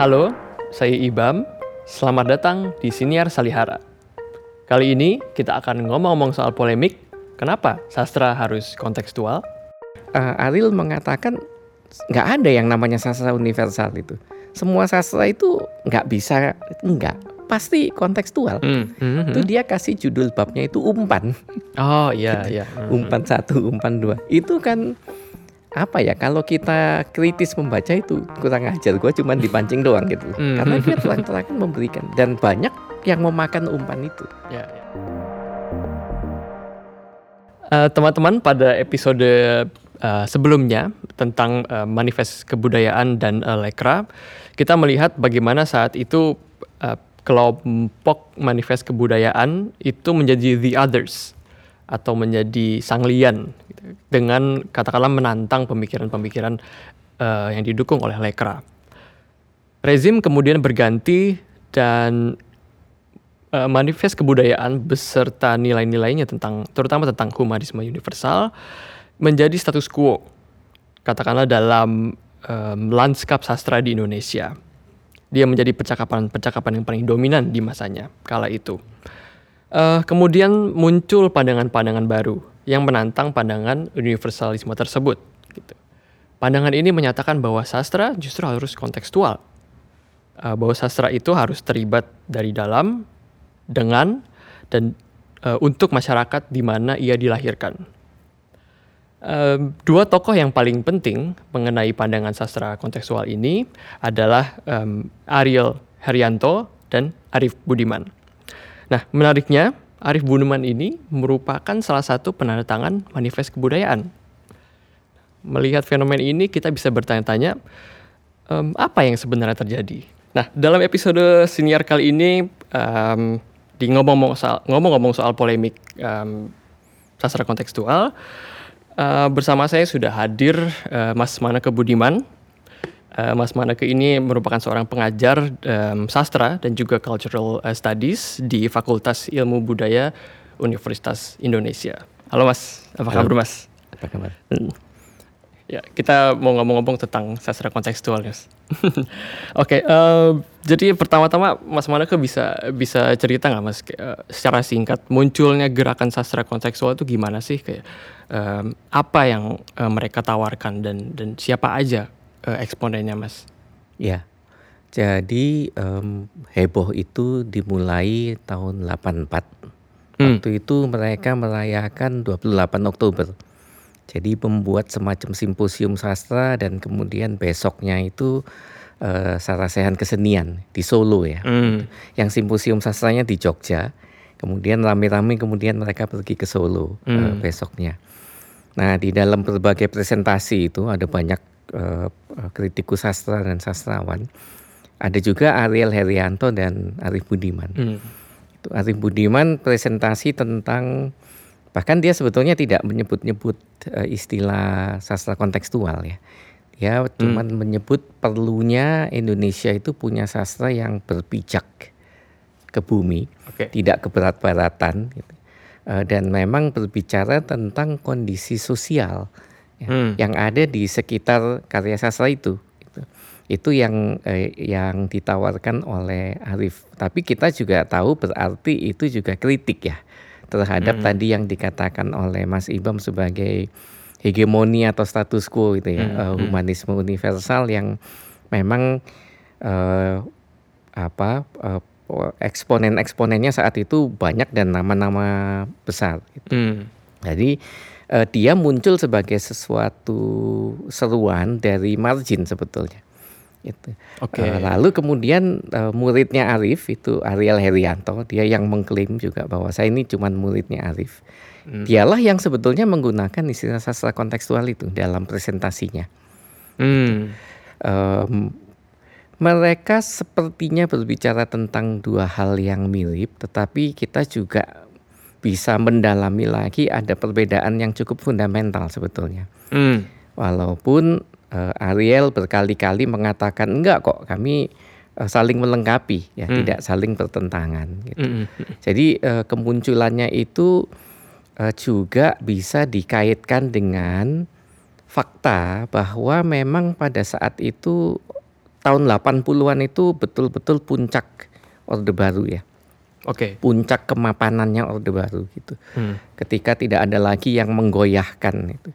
Halo, saya Ibam. Selamat datang di Siniar Salihara. Kali ini kita akan ngomong-ngomong soal polemik. Kenapa sastra harus kontekstual? Aril mengatakan nggak ada yang namanya sastra universal itu. Semua sastra itu nggak bisa. Pasti kontekstual. Itu dia kasih judul babnya itu umpan. Oh iya, gitu. Iya. Umpan 1, umpan 2. Itu kan apa ya, kalau kita kritis membaca itu kurang ajar, gue cuma dipancing doang gitu. Karena dia terang-terangan memberikan dan banyak yang memakan umpan itu. Ya, ya. Teman-teman, pada episode sebelumnya tentang manifest kebudayaan dan Lekra, kita melihat bagaimana saat itu kelompok manifest kebudayaan itu menjadi the others atau menjadi sang lian gitu, dengan katakanlah menantang pemikiran-pemikiran yang didukung oleh Lekra. Rezim kemudian berganti dan manifest kebudayaan beserta nilai-nilainya terutama tentang humanisme universal menjadi status quo, katakanlah dalam lanskap sastra di Indonesia. Dia menjadi percakapan-percakapan yang paling dominan di masanya kala itu. Kemudian muncul pandangan-pandangan baru yang menantang pandangan universalisme tersebut. Gitu. Pandangan ini menyatakan bahwa sastra justru harus kontekstual, bahwa sastra itu harus terlibat dari dalam, dengan, dan untuk masyarakat di mana ia dilahirkan. Dua tokoh yang paling penting mengenai pandangan sastra kontekstual ini adalah Ariel Heryanto dan Arief Budiman. Nah, menariknya, Arief Budiman ini merupakan salah satu penandatangan manifest kebudayaan. Melihat fenomen ini, kita bisa bertanya-tanya, apa yang sebenarnya terjadi? Nah, dalam episode senior kali ini, di ngomong-ngomong soal polemik sastra kontekstual, bersama saya sudah hadir Mas Manneke Budiman. Mas Manneke ini merupakan seorang pengajar sastra dan juga cultural studies di Fakultas Ilmu Budaya Universitas Indonesia. Halo Mas, apa kabar Mas? Apa kabar? Ya, kita mau ngomong-ngomong tentang sastra kontekstual, Mas. Oke, jadi pertama-tama Mas Manneke bisa cerita nggak Mas, secara singkat munculnya gerakan sastra kontekstual itu gimana sih? Kayak apa yang mereka tawarkan dan siapa aja eksponennya Mas? Ya, jadi heboh itu dimulai tahun 84. Waktu itu mereka merayakan 28 Oktober. Jadi membuat semacam simposium sastra dan kemudian besoknya itu sarasehan kesenian di Solo ya. Yang simposium sastranya di Jogja. Kemudian rame-rame kemudian mereka pergi ke Solo besoknya. Nah, di dalam berbagai presentasi itu ada banyak kritikus sastra dan sastrawan. Ada juga Ariel Heryanto dan Arief Budiman. Arief Budiman presentasi tentang, bahkan dia sebetulnya tidak menyebut-nyebut istilah sastra kontekstual ya. Dia cuma menyebut perlunya Indonesia itu punya sastra yang berpijak ke bumi, tidak ke barat-baratan gitu. Dan memang berbicara tentang kondisi sosial yang ada di sekitar karya sastra itu yang ditawarkan oleh Arief. Tapi kita juga tahu berarti itu juga kritik ya terhadap tadi yang dikatakan oleh Mas Ibam sebagai hegemoni atau status quo itu ya, humanisme universal yang memang eksponen-eksponennya saat itu banyak dan nama-nama besar. Jadi dia muncul sebagai sesuatu seruan dari margin sebetulnya. Gitu. Lalu kemudian muridnya Arief itu Ariel Heryanto, dia yang mengklaim juga bahwa saya ini cuma muridnya Arief. Dialah yang sebetulnya menggunakan istilah sastra kontekstual itu dalam presentasinya. Mereka sepertinya berbicara tentang dua hal yang mirip, tetapi kita juga bisa mendalami lagi ada perbedaan yang cukup fundamental sebetulnya. Walaupun Ariel berkali-kali mengatakan enggak kok, kami saling melengkapi ya, tidak saling bertentangan gitu. Jadi kemunculannya itu juga bisa dikaitkan dengan fakta bahwa memang pada saat itu tahun 80-an itu betul-betul puncak Orde Baru ya. Oke. Puncak kemapanannya Orde Baru gitu. Ketika tidak ada lagi yang menggoyahkan itu.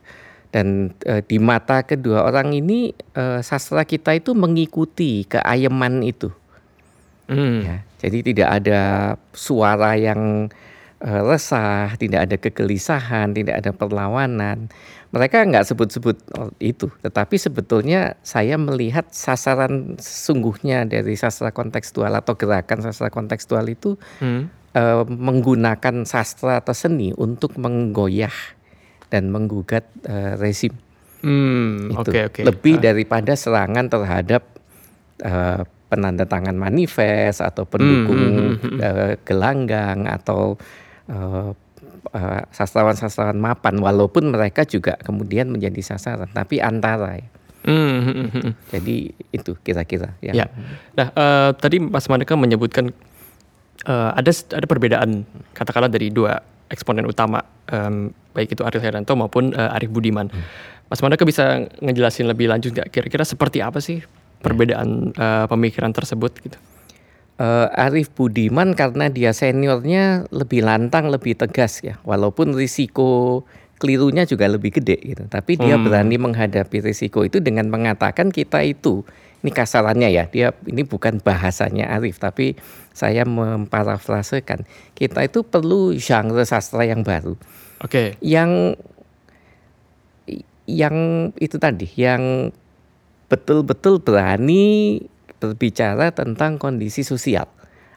Dan di mata kedua orang ini sastra kita itu mengikuti keayeman itu. Ya, jadi tidak ada suara yang resah, tidak ada kegelisahan, tidak ada perlawanan. Mereka nggak sebut-sebut itu, tetapi sebetulnya saya melihat sasaran sesungguhnya dari sastra kontekstual atau gerakan sastra kontekstual itu menggunakan sastra atau seni untuk menggoyah dan menggugat rezim. Itu lebih daripada serangan terhadap penandatangan manifest atau pendukung gelanggang atau sastrawan-sastrawan mapan, walaupun mereka juga kemudian menjadi sasaran, tapi antara ya. Jadi itu kira-kira yang... ya. Nah, tadi Mas Manneke menyebutkan ada perbedaan katakanlah dari dua eksponen utama, baik itu Ariel Heryanto maupun Arief Budiman. Mas Manneke bisa ngejelasin lebih lanjut nggak? Kira-kira seperti apa sih perbedaan pemikiran tersebut? Gitu? Arief Budiman karena dia seniornya lebih lantang, lebih tegas ya. Walaupun risiko kelirunya juga lebih gede gitu. Tapi dia berani menghadapi risiko itu dengan mengatakan kita itu. Ini kasarannya ya, dia ini bukan bahasanya Arief, tapi saya memparafrasekan. Kita itu perlu genre sastra yang baru. Oke. Yang itu tadi, yang betul-betul berani berbicara tentang kondisi sosial.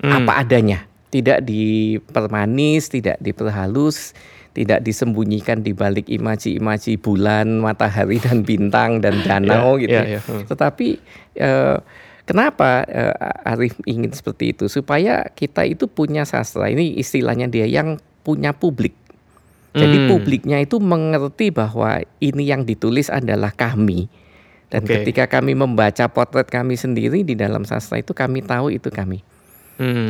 Apa adanya, tidak dipermanis, tidak diperhalus, tidak disembunyikan di balik imaji-imaji bulan, matahari dan bintang dan danau gitu. Tetapi kenapa Arief ingin seperti itu? Supaya kita itu punya sastra, ini istilahnya dia, yang punya publik. Jadi publiknya itu mengerti bahwa ini yang ditulis adalah kami. Dan ketika kami membaca potret kami sendiri di dalam sastra itu, kami tahu itu kami.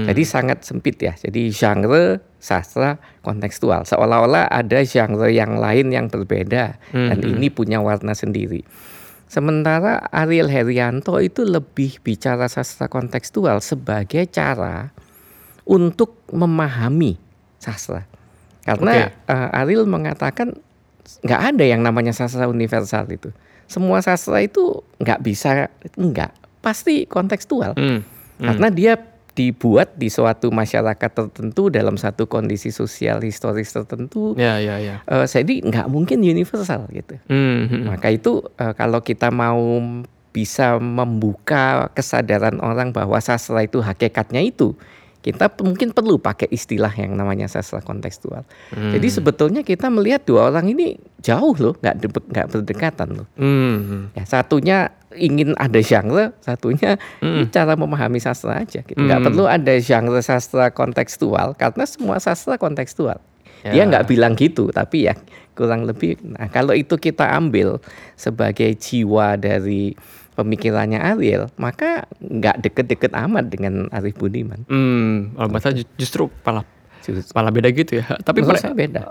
Jadi sangat sempit ya. Jadi genre sastra kontekstual, seolah-olah ada genre yang lain yang berbeda dan ini punya warna sendiri. Sementara Ariel Heryanto itu lebih bicara sastra kontekstual sebagai cara untuk memahami sastra. Karena Ariel mengatakan nggak ada yang namanya sastra universal itu. Semua sastra itu pasti kontekstual. Karena dia dibuat di suatu masyarakat tertentu dalam satu kondisi sosial historis tertentu. Jadi nggak mungkin universal gitu. Maka itu kalau kita mau bisa membuka kesadaran orang bahwa sastra itu hakikatnya itu, kita mungkin perlu pakai istilah yang namanya sastra kontekstual. Jadi sebetulnya kita melihat dua orang ini jauh loh, nggak berdekatan loh. Ya, satunya ingin ada genre, satunya cara memahami sastra aja. Gitu. Nggak perlu ada genre sastra kontekstual karena semua sastra kontekstual. Ya. Dia nggak bilang gitu, tapi ya kurang lebih. Nah, kalau itu kita ambil sebagai jiwa dari pemikirannya Ariel, maka nggak deket-deket amat dengan Arief Budiman. Masa justru malah beda gitu ya. Tapi mereka beda.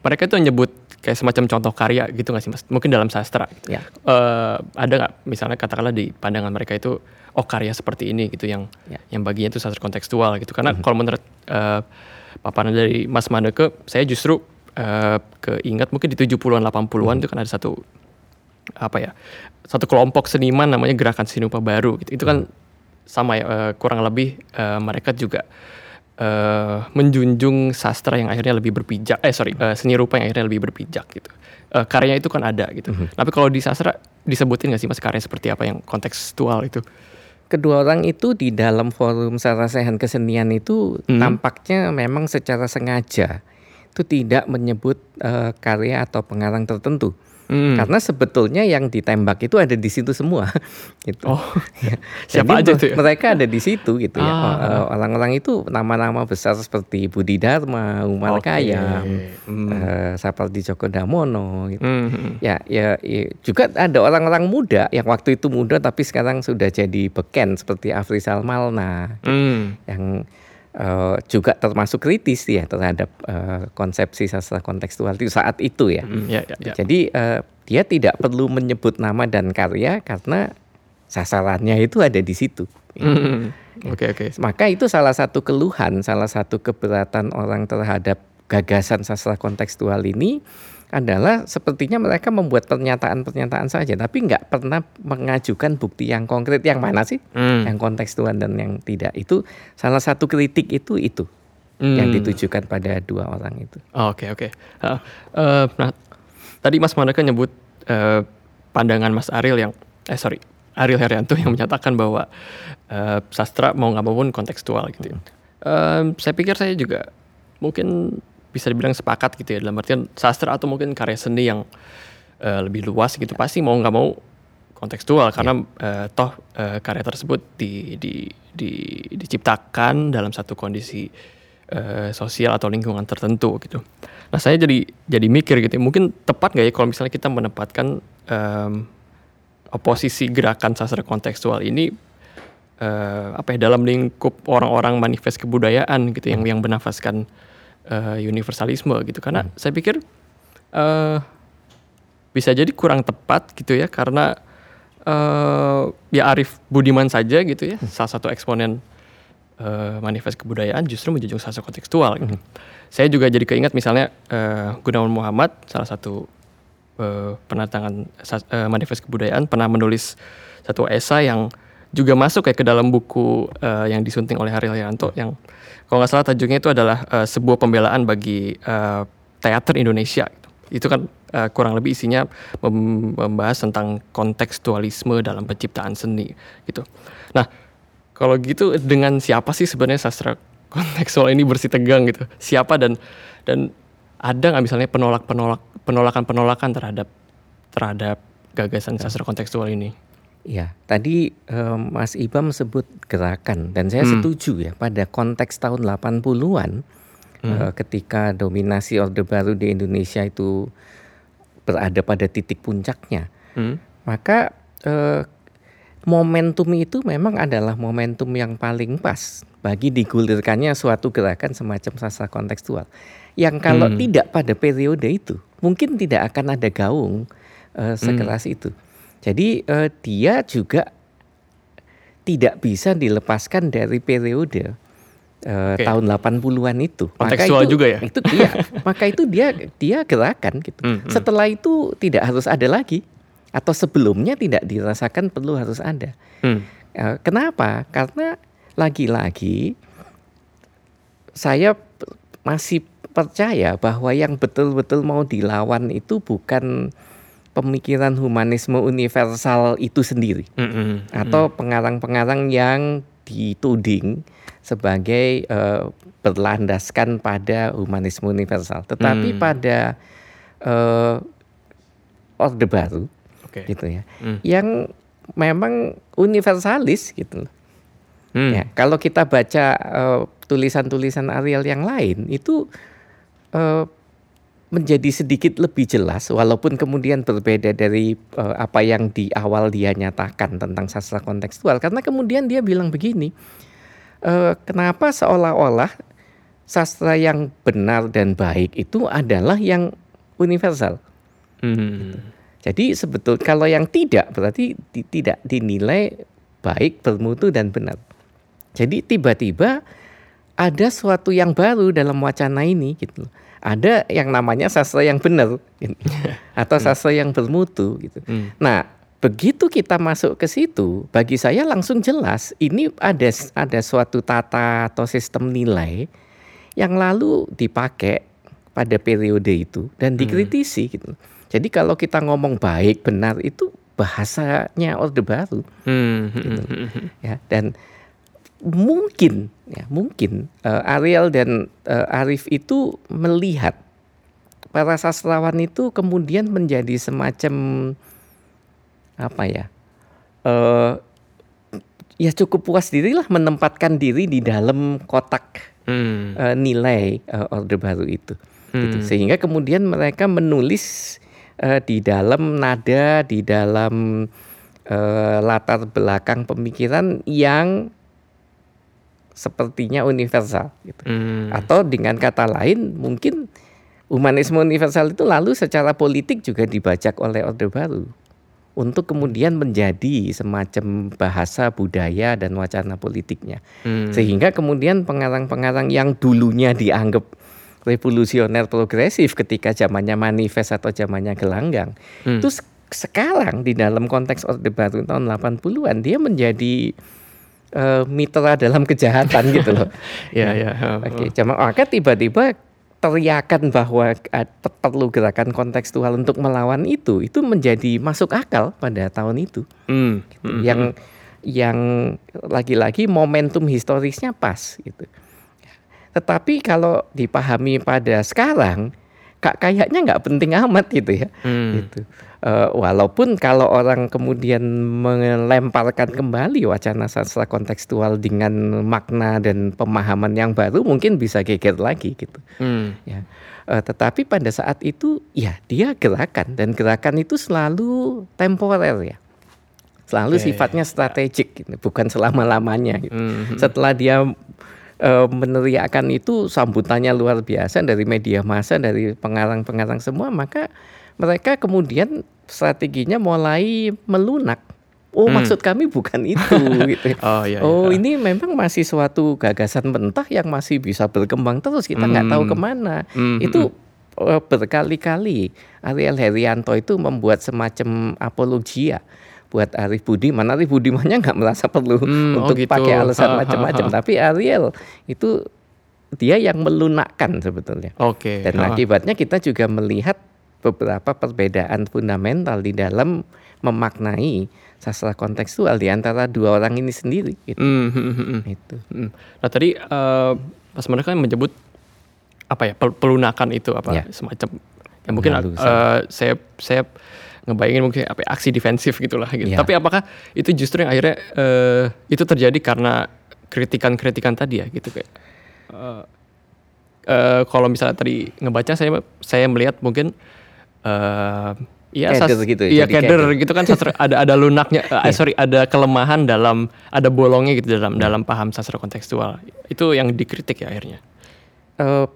Mereka itu nyebut kayak semacam contoh karya gitu nggak sih Mas? Mungkin dalam sastra. Gitu. Ya. Ada nggak misalnya katakanlah di pandangan mereka itu, karya seperti ini gitu yang baginya itu sastra kontekstual gitu. Karena kalau menurut paparan dari Mas Manneke, saya justru keingat mungkin di 70-an 80-an itu kan ada satu kelompok seniman namanya Gerakan Seni Rupa Baru gitu. Itu kan sama ya, kurang lebih mereka juga menjunjung sastra yang akhirnya lebih berpijak, seni rupa yang akhirnya lebih berpijak gitu. Karyanya itu kan ada gitu. Tapi kalau di sastra disebutin gak sih Mas karya seperti apa yang kontekstual itu? Kedua orang itu di dalam forum sarasehan kesenian itu tampaknya memang secara sengaja itu tidak menyebut karya atau pengarang tertentu. Karena sebetulnya yang ditembak itu ada di situ semua. Gitu. Siapa aja tuh? Mereka ada di situ gitu ya. Orang-orang itu nama-nama besar seperti Budi Darma, Umar Khayyam, Sapardi Djoko Damono. Gitu. Ya, juga ada orang-orang muda yang waktu itu muda tapi sekarang sudah jadi beken seperti Afrizal Malna, yang juga termasuk kritis ya terhadap konsepsi sastra kontekstual itu saat itu ya. Jadi dia tidak perlu menyebut nama dan karya karena sasarannya itu ada di situ. Okay. Maka itu salah satu keluhan, salah satu keberatan orang terhadap gagasan sastra kontekstual ini adalah sepertinya mereka membuat pernyataan-pernyataan saja, tapi nggak pernah mengajukan bukti yang konkret. Yang mana sih? Yang kontekstual dan yang tidak. Itu salah satu kritik itu yang ditujukan pada dua orang itu. Oke. Nah, tadi Mas Manneke nyebut pandangan Mas Ariel yang Ariel Heryanto yang menyatakan bahwa sastra mau nggak maupun kontekstual gitu. Saya pikir saya juga mungkin bisa dibilang sepakat gitu ya, dalam artian sastra atau mungkin karya seni yang lebih luas gitu pasti mau nggak mau kontekstual karena karya tersebut diciptakan dalam satu kondisi sosial atau lingkungan tertentu gitu. Nah saya jadi mikir gitu, mungkin tepat nggak ya kalau misalnya kita menempatkan oposisi gerakan sastra kontekstual ini dalam lingkup orang-orang manifest kebudayaan gitu yang bernafaskan universalisme gitu, karena saya pikir bisa jadi kurang tepat gitu ya, karena Arief Budiman saja gitu ya, salah satu eksponen manifest kebudayaan justru menjunjung sastra kontekstual gitu. Saya juga jadi keingat misalnya Goenawan Mohamad, salah satu penatangan manifest kebudayaan, pernah menulis satu esai yang juga masuk kayak ke dalam buku yang disunting oleh Ariel Heryanto, yang kalau nggak salah tajuknya itu adalah sebuah pembelaan bagi teater Indonesia. Itu kan kurang lebih isinya membahas tentang kontekstualisme dalam penciptaan seni gitu. Nah kalau gitu dengan siapa sih sebenarnya sastra kontekstual ini bersitegang gitu? Siapa dan ada nggak misalnya penolakan terhadap gagasan sastra kontekstual ini? Ya, tadi Mas Ibam sebut gerakan dan saya setuju ya, pada konteks tahun 80-an ketika dominasi Orde Baru di Indonesia itu berada pada titik puncaknya, maka momentum itu memang adalah momentum yang paling pas bagi digulirkannya suatu gerakan semacam sastra kontekstual, yang kalau tidak pada periode itu mungkin tidak akan ada gaung sekeras itu. Jadi dia juga tidak bisa dilepaskan dari periode tahun 80-an itu. Kontekstual juga ya? Itu dia. Maka itu dia gerakan gitu. Setelah itu tidak harus ada lagi, atau sebelumnya tidak dirasakan perlu harus ada. Kenapa? Karena lagi-lagi saya masih percaya bahwa yang betul-betul mau dilawan itu bukan pemikiran humanisme universal itu sendiri, atau pengarang-pengarang yang dituding sebagai berlandaskan pada humanisme universal, tetapi pada Orde Baru, gitu ya, yang memang universalis gitu. Ya, kalau kita baca tulisan-tulisan Ariel yang lain itu menjadi sedikit lebih jelas, walaupun kemudian berbeda dari apa yang di awal dia nyatakan tentang sastra kontekstual, karena kemudian dia bilang begini, kenapa seolah-olah sastra yang benar dan baik itu adalah yang universal. Gitu. Jadi sebetulnya kalau yang tidak berarti tidak dinilai baik, bermutu dan benar. Jadi tiba-tiba ada suatu yang baru dalam wacana ini gitu. Ada yang namanya sastra yang benar gitu, atau sastra yang bermutu gitu. Nah, begitu kita masuk ke situ, bagi saya langsung jelas ini ada suatu tata atau sistem nilai yang lalu dipakai pada periode itu dan dikritisi gitu. Jadi kalau kita ngomong baik benar itu bahasanya Orde Baru. Gitu. Ya, dan mungkin Ariel dan Arief itu melihat para sastrawan itu kemudian menjadi semacam cukup puas dirilah menempatkan diri di dalam kotak nilai Orde Baru itu, gitu. Sehingga kemudian mereka menulis di dalam nada, di dalam latar belakang pemikiran yang sepertinya universal gitu. Atau dengan kata lain mungkin humanisme universal itu lalu secara politik juga dibajak oleh Orde Baru untuk kemudian menjadi semacam bahasa budaya dan wacana politiknya. Sehingga kemudian pengarang-pengarang yang dulunya dianggap revolusioner progresif ketika zamannya manifest atau zamannya gelanggang, itu sekarang di dalam konteks Orde Baru tahun 80-an dia menjadi mitra dalam kejahatan gitu loh. Zaman Orkut tiba-tiba teriakan bahwa perlu gerakan kontekstual untuk melawan itu menjadi masuk akal pada tahun itu. Yang lagi-lagi momentum historisnya pas gitu. Tetapi kalau dipahami pada sekarang, kayaknya nggak penting amat gitu ya. Gitu. Walaupun kalau orang kemudian melemparkan kembali wacana sastra kontekstual dengan makna dan pemahaman yang baru, mungkin bisa geger lagi gitu. Ya. Tetapi pada saat itu ya dia gerakan, dan gerakan itu selalu temporer ya. Selalu sifatnya strategik gitu. Bukan selama-lamanya gitu. Setelah dia meneriakkan itu, sambutannya luar biasa dari media massa, dari pengarang-pengarang semua, maka mereka kemudian strateginya mulai melunak. Maksud kami bukan itu gitu. Ini memang masih suatu gagasan mentah yang masih bisa berkembang terus, kita nggak tahu kemana. Itu berkali-kali Ariel Heryanto itu membuat semacam apologia buat Arief Budiman. Arief Budimannya nggak merasa perlu untuk pakai alasan macam-macam, tapi Ariel itu dia yang melunakkan sebetulnya. Dan akibatnya kita juga melihat beberapa perbedaan fundamental di dalam memaknai sastra kontekstual di antara dua orang ini sendiri. Gitu. Itu. Nah tadi Mas Manneke kan menyebut apa ya, pelunakan itu apa semacam yang mungkin saya ngebayangin mungkin apa aksi defensif gitulah gitu. Tapi apakah itu justru yang akhirnya itu terjadi karena kritikan-kritikan tadi ya gitu kayak kalau misalnya tadi ngebaca saya melihat mungkin keder gitu kan sastra, ada lunaknya ada kelemahan dalam, ada bolongnya gitu dalam paham sastra kontekstual. Itu yang dikritik ya akhirnya.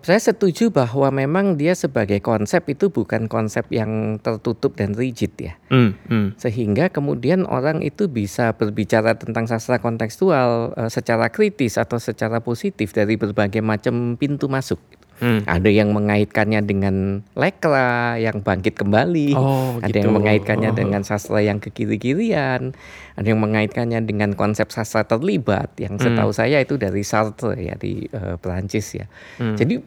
Saya setuju bahwa memang dia sebagai konsep itu bukan konsep yang tertutup dan rigid ya. Sehingga kemudian orang itu bisa berbicara tentang sastra kontekstual secara kritis atau secara positif dari berbagai macam pintu masuk. Ada yang mengaitkannya dengan Lekra yang bangkit kembali, ada yang mengaitkannya dengan sastra yang ke kiri-kirian, ada yang mengaitkannya dengan konsep sastra terlibat yang setahu saya itu dari Sartre ya, di Perancis ya. Jadi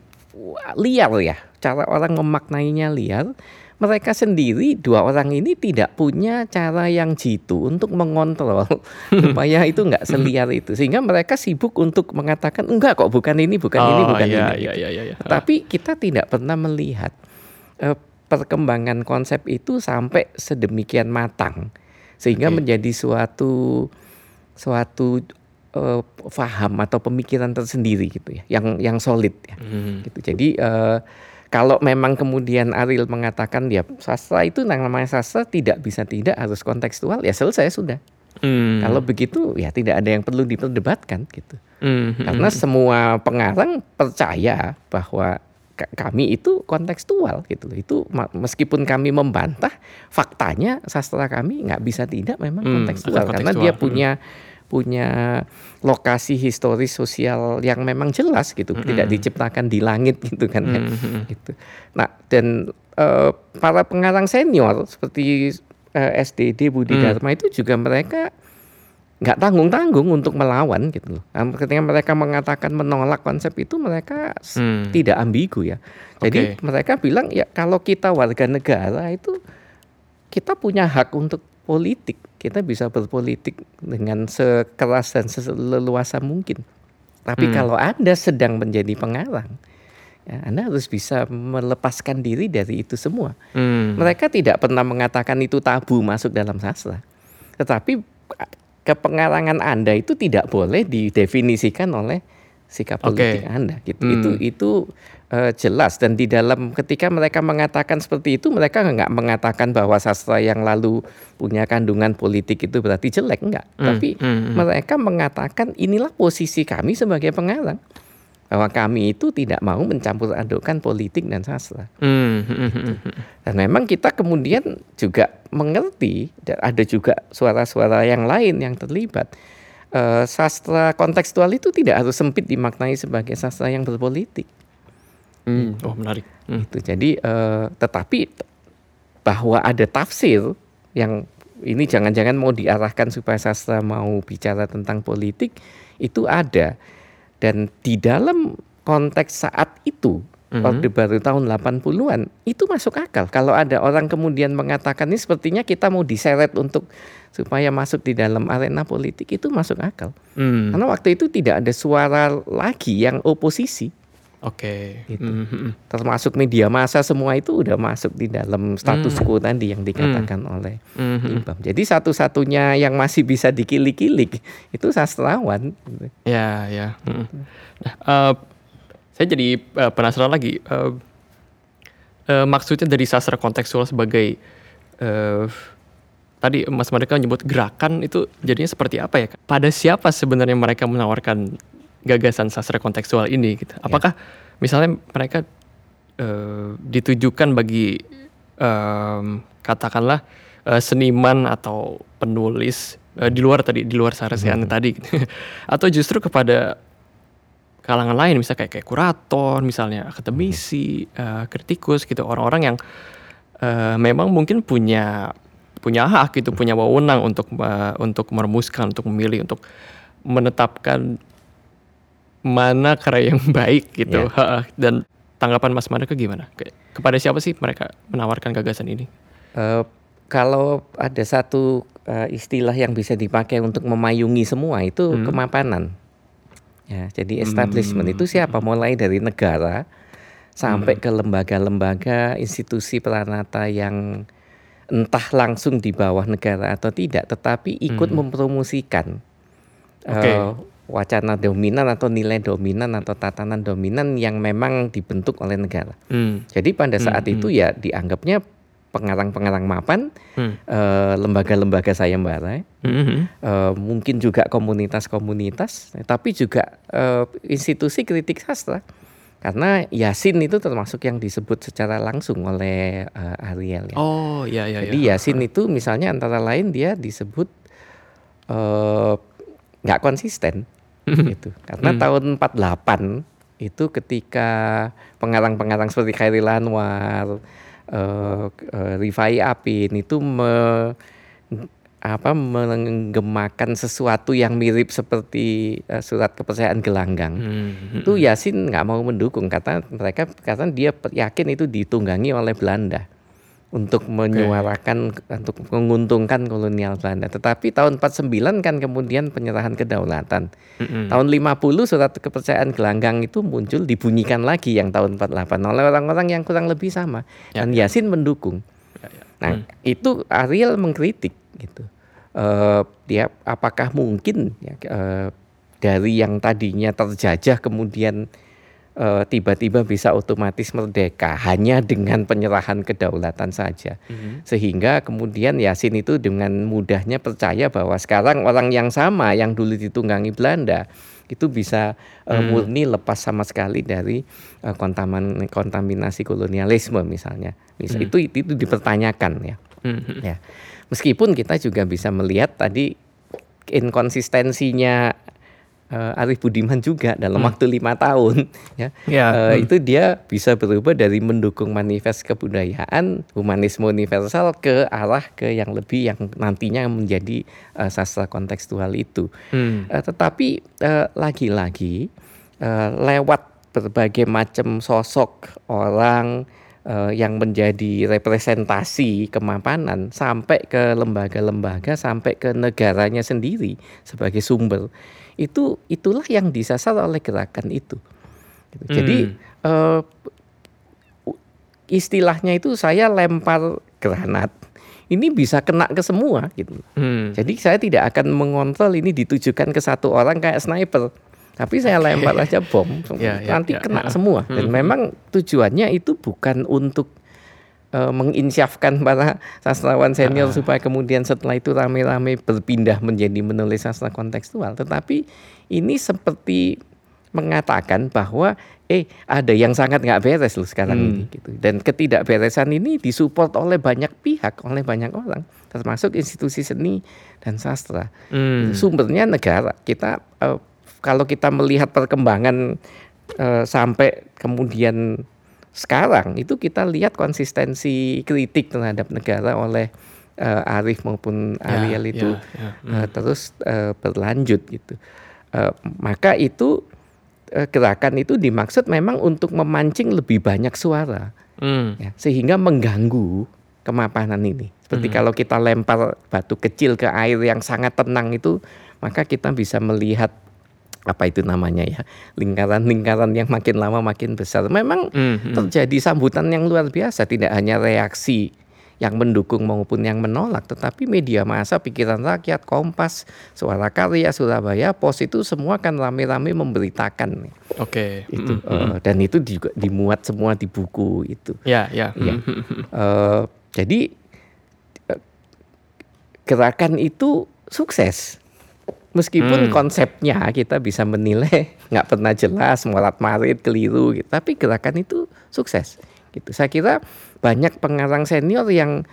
liar ya, cara orang memaknainya liar. Mereka sendiri, dua orang ini tidak punya cara yang jitu untuk mengontrol supaya itu nggak seliar itu. Sehingga mereka sibuk untuk mengatakan, enggak kok, bukan ini, bukan ini, bukan ini. Tapi kita tidak pernah melihat perkembangan konsep itu sampai sedemikian matang. Sehingga menjadi suatu faham atau pemikiran tersendiri gitu ya, yang solid ya. Gitu. Jadi kalau memang kemudian Ariel mengatakan ya sastra itu namanya sastra, tidak bisa tidak harus kontekstual, ya selesai sudah. Kalau begitu ya tidak ada yang perlu diperdebatkan gitu. Karena semua pengarang percaya bahwa kami itu kontekstual gitu. Itu meskipun kami membantah, faktanya sastra kami nggak bisa tidak memang kontekstual, karena dia punya lokasi historis sosial yang memang jelas gitu, tidak diciptakan di langit gitu kan ya. Gitu. Nah dan para pengarang senior seperti SDD, Budi Darma itu juga mereka nggak tanggung-tanggung untuk melawan gitu loh. Ketika mereka mengatakan menolak konsep itu, mereka tidak ambigu ya. Jadi mereka bilang ya kalau kita warga negara itu kita punya hak untuk politik, kita bisa berpolitik dengan sekeras dan seleluasa mungkin. Tapi kalau Anda sedang menjadi pengarang, ya Anda harus bisa melepaskan diri dari itu semua. Mereka tidak pernah mengatakan itu tabu masuk dalam sastra. Tetapi kepengarangan Anda itu tidak boleh didefinisikan oleh sikap politik Anda gitu. Itu jelas, dan di dalam ketika mereka mengatakan seperti itu, mereka nggak mengatakan bahwa sastra yang lalu punya kandungan politik itu berarti jelek, enggak. Tapi mereka mengatakan inilah posisi kami sebagai pengarang. bahwa kami itu tidak mau mencampur adukkan politik dan sastra. Gitu. Dan memang kita kemudian juga mengerti dan ada juga suara-suara yang lain yang terlibat. Sastra kontekstual itu tidak harus sempit dimaknai sebagai sastra yang berpolitik. Oh menarik. Gitu. Jadi tetapi bahwa ada tafsir yang ini jangan-jangan mau diarahkan supaya sastra mau bicara tentang politik itu ada. Dan di dalam konteks saat itu, Orde Baru tahun 80-an, itu masuk akal. Kalau ada orang kemudian mengatakan ini sepertinya kita mau diseret untuk supaya masuk di dalam arena politik, itu masuk akal. Karena waktu itu tidak ada suara lagi yang oposisi. Oke. Okay. Gitu. Termasuk media massa semua itu udah masuk di dalam status quo tadi yang dikatakan oleh Ibam. Jadi satu-satunya yang masih bisa dikilik-kilik itu sastrawan. Ya, ya. Nah, saya jadi penasaran lagi. Maksudnya dari sastra kontekstual sebagai tadi Mas Manneke menyebut gerakan itu jadinya seperti apa ya? Pada siapa sebenarnya mereka menawarkan gagasan sastra kontekstual ini gitu. Apakah misalnya mereka ditujukan bagi katakanlah seniman atau penulis di luar sarasian tadi gitu. Atau justru kepada kalangan lain misalnya kayak kurator, misalnya akademisi, kritikus gitu, orang-orang yang memang mungkin punya hak gitu, punya wewenang untuk merumuskan, untuk memilih, untuk menetapkan mana karya yang baik gitu. Dan tanggapan Mas Manneke gimana? Kepada siapa sih mereka menawarkan gagasan ini? Kalau ada satu istilah yang bisa dipakai untuk memayungi semua itu kemapanan. Ya, jadi establishment itu siapa? Mulai dari negara sampai ke lembaga-lembaga, institusi peranata yang entah langsung di bawah negara atau tidak, tetapi ikut mempromosikan. Wacana dominan atau nilai dominan atau tatanan dominan yang memang dibentuk oleh negara. Jadi pada saat itu ya dianggapnya pengarang-pengarang mapan, lembaga-lembaga sayembara, mungkin juga komunitas-komunitas, tapi juga institusi kritik sastra. Karena Jassin itu termasuk yang disebut secara langsung oleh Ariel. Ya. Oh ya ya. Jadi Jassin itu misalnya antara lain dia disebut nggak konsisten. Gitu. Karena tahun 48 itu ketika pengarang-pengarang seperti Khairil Anwar, Rivai Apin itu menggemakan sesuatu yang mirip seperti surat kepercayaan gelanggang. Itu Jassin nggak mau mendukung karena dia yakin itu ditunggangi oleh Belanda untuk menyuarakan, untuk menguntungkan kolonial Belanda. Tetapi tahun 49 kan kemudian penyerahan kedaulatan. Tahun 50 surat kepercayaan gelanggang itu muncul, dibunyikan lagi yang tahun 48 oleh orang-orang yang kurang lebih sama. Dan Jassin mendukung. Nah, itu Ariel mengkritik gitu. Dia apakah mungkin ya, dari yang tadinya terjajah kemudian tiba-tiba bisa otomatis merdeka hanya dengan penyerahan kedaulatan saja. Sehingga kemudian Jassin itu dengan mudahnya percaya bahwa sekarang orang yang sama yang dulu ditunggangi Belanda itu bisa murni lepas sama sekali dari kontaminasi kolonialisme misalnya. Itu dipertanyakan ya. Ya. Meskipun kita juga bisa melihat tadi inkonsistensinya Arief Budiman juga dalam waktu 5 tahun ya. Itu dia bisa berubah dari mendukung manifest kebudayaan humanisme universal ke arah ke yang lebih yang nantinya menjadi sastra kontekstual itu. Tetapi lagi-lagi lewat berbagai macam sosok orang yang menjadi representasi kemapanan sampai ke lembaga-lembaga sampai ke negaranya sendiri sebagai sumber. Itulah yang disasar oleh gerakan itu. Jadi istilahnya itu saya lempar granat. Ini bisa kena ke semua gitu. Jadi saya tidak akan mengontrol ini ditujukan ke satu orang kayak sniper. Tapi saya lempar aja bom nanti kena semua. Dan memang tujuannya itu bukan untuk menginsyafkan para sastrawan senior supaya kemudian setelah itu rame-rame berpindah menjadi menulis sastra kontekstual, tetapi ini seperti mengatakan bahwa ada yang sangat nggak beres loh sekarang ini gitu. Dan ketidakberesan ini disupport oleh banyak pihak, oleh banyak orang, termasuk institusi seni dan sastra. Sumbernya negara. Kita kalau kita melihat perkembangan sampai kemudian sekarang itu kita lihat konsistensi kritik terhadap negara oleh Arief maupun Ariel terus berlanjut gitu. Maka itu gerakan itu dimaksud memang untuk memancing lebih banyak suara, ya, sehingga mengganggu kemapanan ini. Seperti kalau kita lempar batu kecil ke air yang sangat tenang itu, maka kita bisa melihat apa itu namanya ya, lingkaran-lingkaran yang makin lama makin besar. Memang terjadi sambutan yang luar biasa, tidak hanya reaksi yang mendukung maupun yang menolak, tetapi media massa, Pikiran Rakyat, Kompas, Suara Karya, Surabaya Pos itu semua kan rame-rame memberitakan. Itu, dan itu juga dimuat semua di buku itu. Jadi gerakan itu sukses. Meskipun konsepnya kita bisa menilai nggak pernah jelas, morat-marit, keliru gitu, tapi gerakan itu sukses gitu. Saya kira banyak pengarang senior yang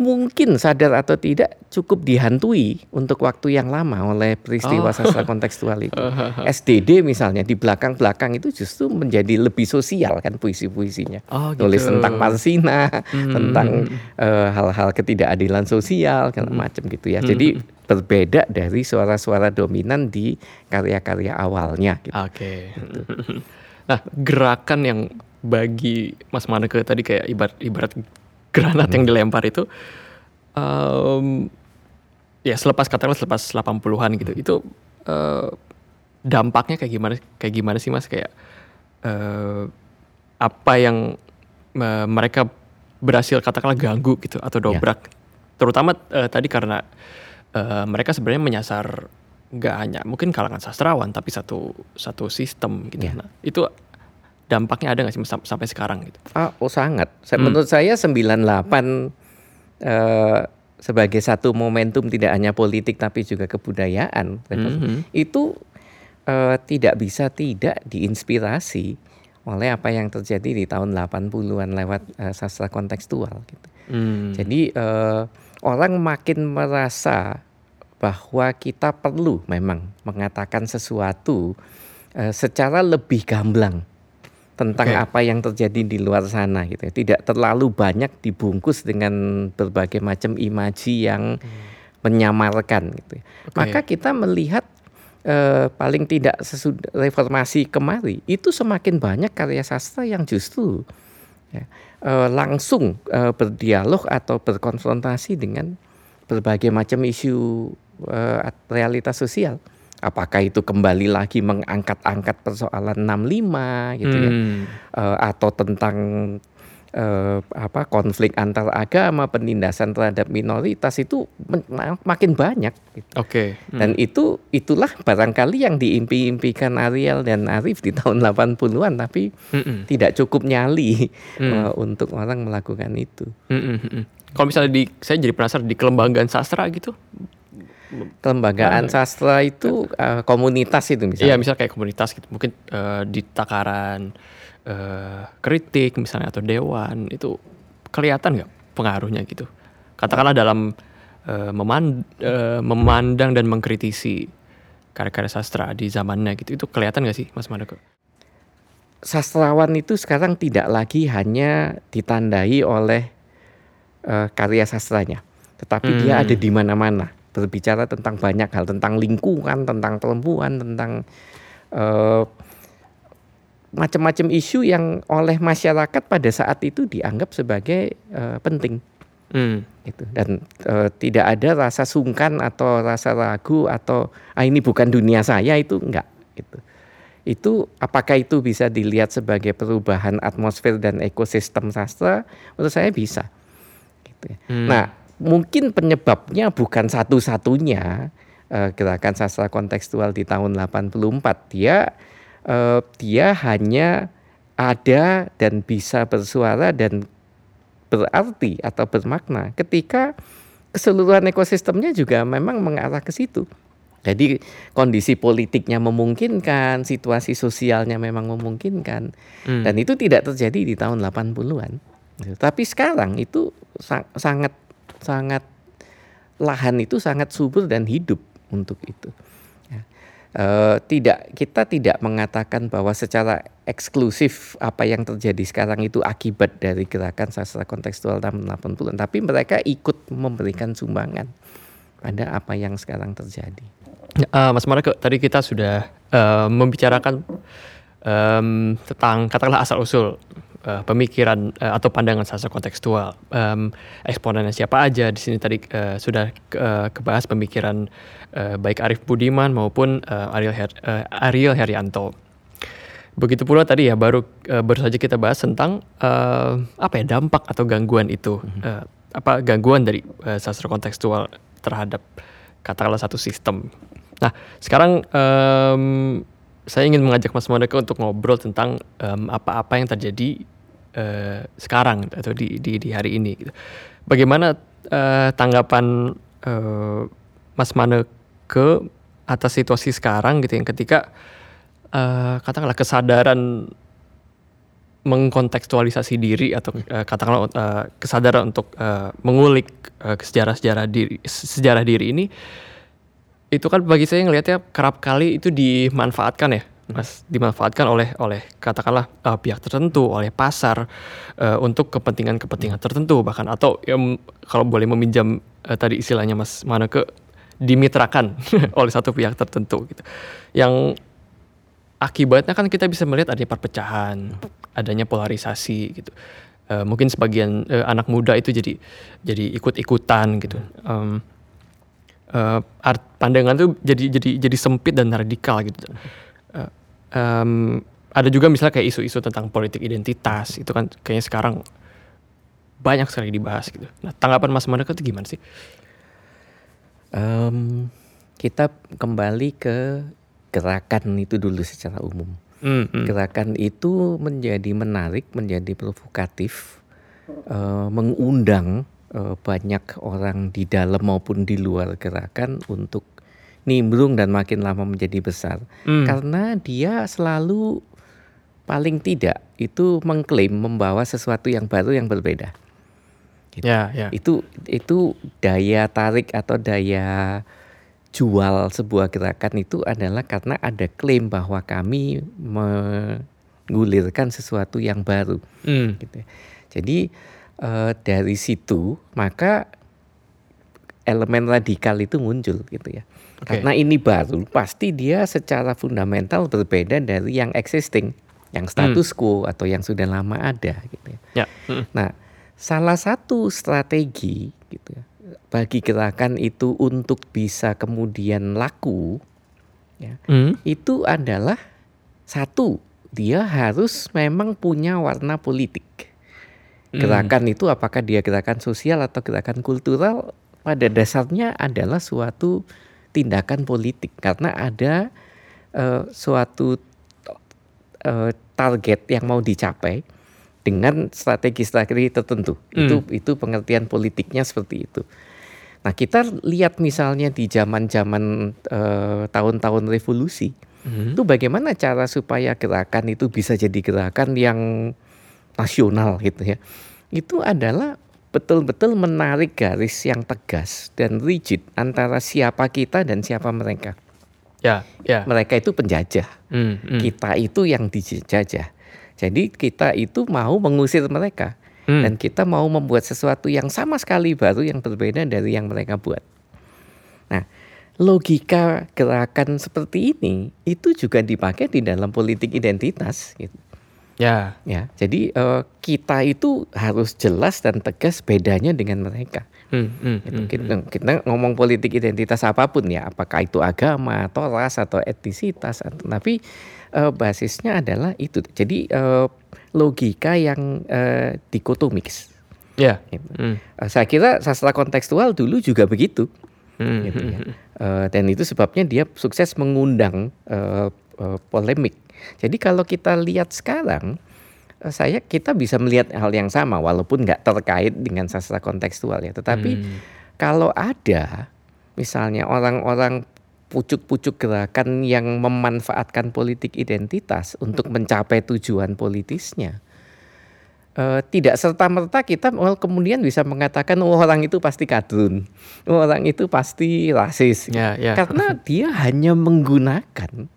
mungkin sadar atau tidak cukup dihantui untuk waktu yang lama oleh peristiwa sastra kontekstual itu. SDD misalnya, di belakang-belakang itu justru menjadi lebih sosial kan puisi-puisinya. Tulis tentang Marsinah, tentang hal-hal ketidakadilan sosial, macam gitu ya. Jadi berbeda dari suara-suara dominan di karya-karya awalnya gitu. Gitu. Nah, gerakan yang bagi Mas Manneke tadi kayak ibarat granat yang dilempar itu, ya selepas 80-an gitu, itu dampaknya kayak gimana sih Mas, kayak apa yang mereka berhasil katakanlah ganggu gitu atau dobrak, terutama tadi karena mereka sebenarnya menyasar nggak hanya mungkin kalangan sastrawan tapi satu sistem gitu. Nah, itu dampaknya ada nggak sih sampai sekarang gitu? Sangat. Menurut saya 98 sebagai satu momentum tidak hanya politik tapi juga kebudayaan, itu tidak bisa tidak diinspirasi oleh apa yang terjadi di tahun 80-an lewat sastra kontekstual gitu. Jadi orang makin merasa bahwa kita perlu memang mengatakan sesuatu secara lebih gamblang tentang apa yang terjadi di luar sana gitu. Tidak terlalu banyak dibungkus dengan berbagai macam imaji yang menyamarkan gitu. Maka kita melihat paling tidak sesudah reformasi kemari itu semakin banyak karya sastra yang justru langsung berdialog atau berkonfrontasi dengan berbagai macam isu realitas sosial. Apakah itu kembali lagi mengangkat-angkat persoalan 65 gitu ya, atau tentang konflik antar agama, penindasan terhadap minoritas, itu makin banyak gitu. Dan itulah barangkali yang diimpi-impikan Ariel dan Arief di tahun 80-an, tapi tidak cukup nyali untuk orang melakukan itu. Kalau misalnya saya jadi penasaran di kelembagaan sastra gitu. Kelembagaan sastra itu komunitas itu misalnya. Iya, misal kayak komunitas gitu. Mungkin di takaran kritik misalnya atau dewan, itu kelihatan nggak pengaruhnya gitu? Katakanlah dalam memandang dan mengkritisi karya-karya sastra di zamannya gitu. Itu kelihatan nggak sih Mas Manneke? Sastrawan itu sekarang tidak lagi hanya ditandai oleh karya sastranya, tetapi dia ada di mana-mana. Berbicara tentang banyak hal, tentang lingkungan, tentang perempuan, tentang macam-macam isu yang oleh masyarakat pada saat itu dianggap sebagai penting. Gitu. Dan tidak ada rasa sungkan atau rasa ragu atau ini bukan dunia saya, itu enggak gitu. Itu apakah itu bisa dilihat sebagai perubahan atmosfer dan ekosistem sastra? Menurut saya bisa gitu ya. Nah, mungkin penyebabnya bukan satu-satunya gerakan sastra kontekstual di tahun 84. Dia hanya ada dan bisa bersuara dan berarti atau bermakna ketika keseluruhan ekosistemnya juga memang mengarah ke situ. Jadi kondisi politiknya memungkinkan, situasi sosialnya memang memungkinkan. Dan itu tidak terjadi di tahun 80-an. Tapi sekarang itu sangat lahan itu sangat subur dan hidup untuk itu. Kita tidak mengatakan bahwa secara eksklusif apa yang terjadi sekarang itu akibat dari gerakan sastra kontekstual tahun 80-an, tapi mereka ikut memberikan sumbangan pada apa yang sekarang terjadi. Mas Manneke, tadi kita sudah membicarakan tentang katakanlah asal-usul pemikiran atau pandangan sastra kontekstual, eksponennya siapa aja. Di sini tadi sudah kebahas pemikiran baik Arief Budiman maupun Ariel Heryanto. Begitu pula tadi ya baru saja kita bahas tentang dampak atau gangguan itu, gangguan dari sastra kontekstual terhadap katakanlah satu sistem. Nah, sekarang saya ingin mengajak Mas Manneke untuk ngobrol tentang apa-apa yang terjadi sekarang atau di hari ini. Bagaimana tanggapan Mas Manneke atas situasi sekarang gitu, yang ketika katakanlah kesadaran mengkontekstualisasi diri atau katakanlah kesadaran untuk mengulik sejarah diri ini, itu kan bagi saya ngelihatnya kerap kali itu dimanfaatkan ya, Mas, dimanfaatkan oleh katakanlah pihak tertentu, oleh pasar untuk kepentingan-kepentingan tertentu bahkan, atau ya, kalau boleh meminjam tadi istilahnya Mas Manneke, dimitrakan oleh satu pihak tertentu gitu. Yang akibatnya kan kita bisa melihat adanya perpecahan, adanya polarisasi gitu. Mungkin sebagian anak muda itu jadi ikut-ikutan gitu. Pandangan itu jadi sempit dan radikal gitu. Ada juga misalnya kayak isu-isu tentang politik identitas, itu kan kayaknya sekarang banyak sekali dibahas gitu. Nah, tanggapan Mas Manneke itu gimana sih? Kita kembali ke gerakan itu dulu secara umum. Gerakan itu menjadi menarik, menjadi provokatif, mengundang banyak orang di dalam maupun di luar gerakan untuk nimbrung dan makin lama menjadi besar. Karena dia selalu paling tidak itu mengklaim membawa sesuatu yang baru, yang berbeda. Gitu. Yeah. Itu daya tarik atau daya jual sebuah gerakan itu adalah karena ada klaim bahwa kami menggulirkan sesuatu yang baru. Gitu. Jadi dari situ maka elemen radikal itu muncul gitu ya. Okay. Karena ini baru, pasti dia secara fundamental berbeda dari yang existing, yang status quo atau yang sudah lama ada. Gitu ya. Yeah. Nah, salah satu strategi gitu ya, bagi gerakan itu untuk bisa kemudian laku ya, itu adalah satu, dia harus memang punya warna politik. Gerakan itu apakah dia gerakan sosial atau gerakan kultural, pada dasarnya adalah suatu tindakan politik karena ada suatu target yang mau dicapai dengan strategi-strategi tertentu. Itu pengertian politiknya seperti itu. Nah, kita lihat misalnya di zaman-zaman tahun-tahun revolusi, itu bagaimana cara supaya gerakan itu bisa jadi gerakan yang nasional gitu ya. Itu adalah betul-betul menarik garis yang tegas dan rigid antara siapa kita dan siapa mereka. Ya. Mereka itu penjajah. Kita itu yang dijajah. Jadi kita itu mau mengusir mereka, dan kita mau membuat sesuatu yang sama sekali baru, yang berbeda dari yang mereka buat. Nah, logika gerakan seperti ini itu juga dipakai di dalam politik identitas. Gitu. Ya. Jadi kita itu harus jelas dan tegas bedanya dengan mereka. Kita ngomong politik identitas apapun ya, apakah itu agama, atau ras, atau etnisitas, tapi basisnya adalah itu. Jadi logika yang dikotomis. Yeah. Gitu. Saya kira sastra kontekstual dulu juga begitu. Gitu ya. Dan itu sebabnya dia sukses mengundang polemik. Jadi kalau kita lihat sekarang, kita bisa melihat hal yang sama walaupun nggak terkait dengan sastra kontekstual ya. Tetapi kalau ada misalnya orang-orang pucuk-pucuk gerakan yang memanfaatkan politik identitas untuk mencapai tujuan politisnya. Tidak serta-merta kita kemudian bisa mengatakan orang itu pasti kadrun, orang itu pasti rasis, karena dia hanya menggunakan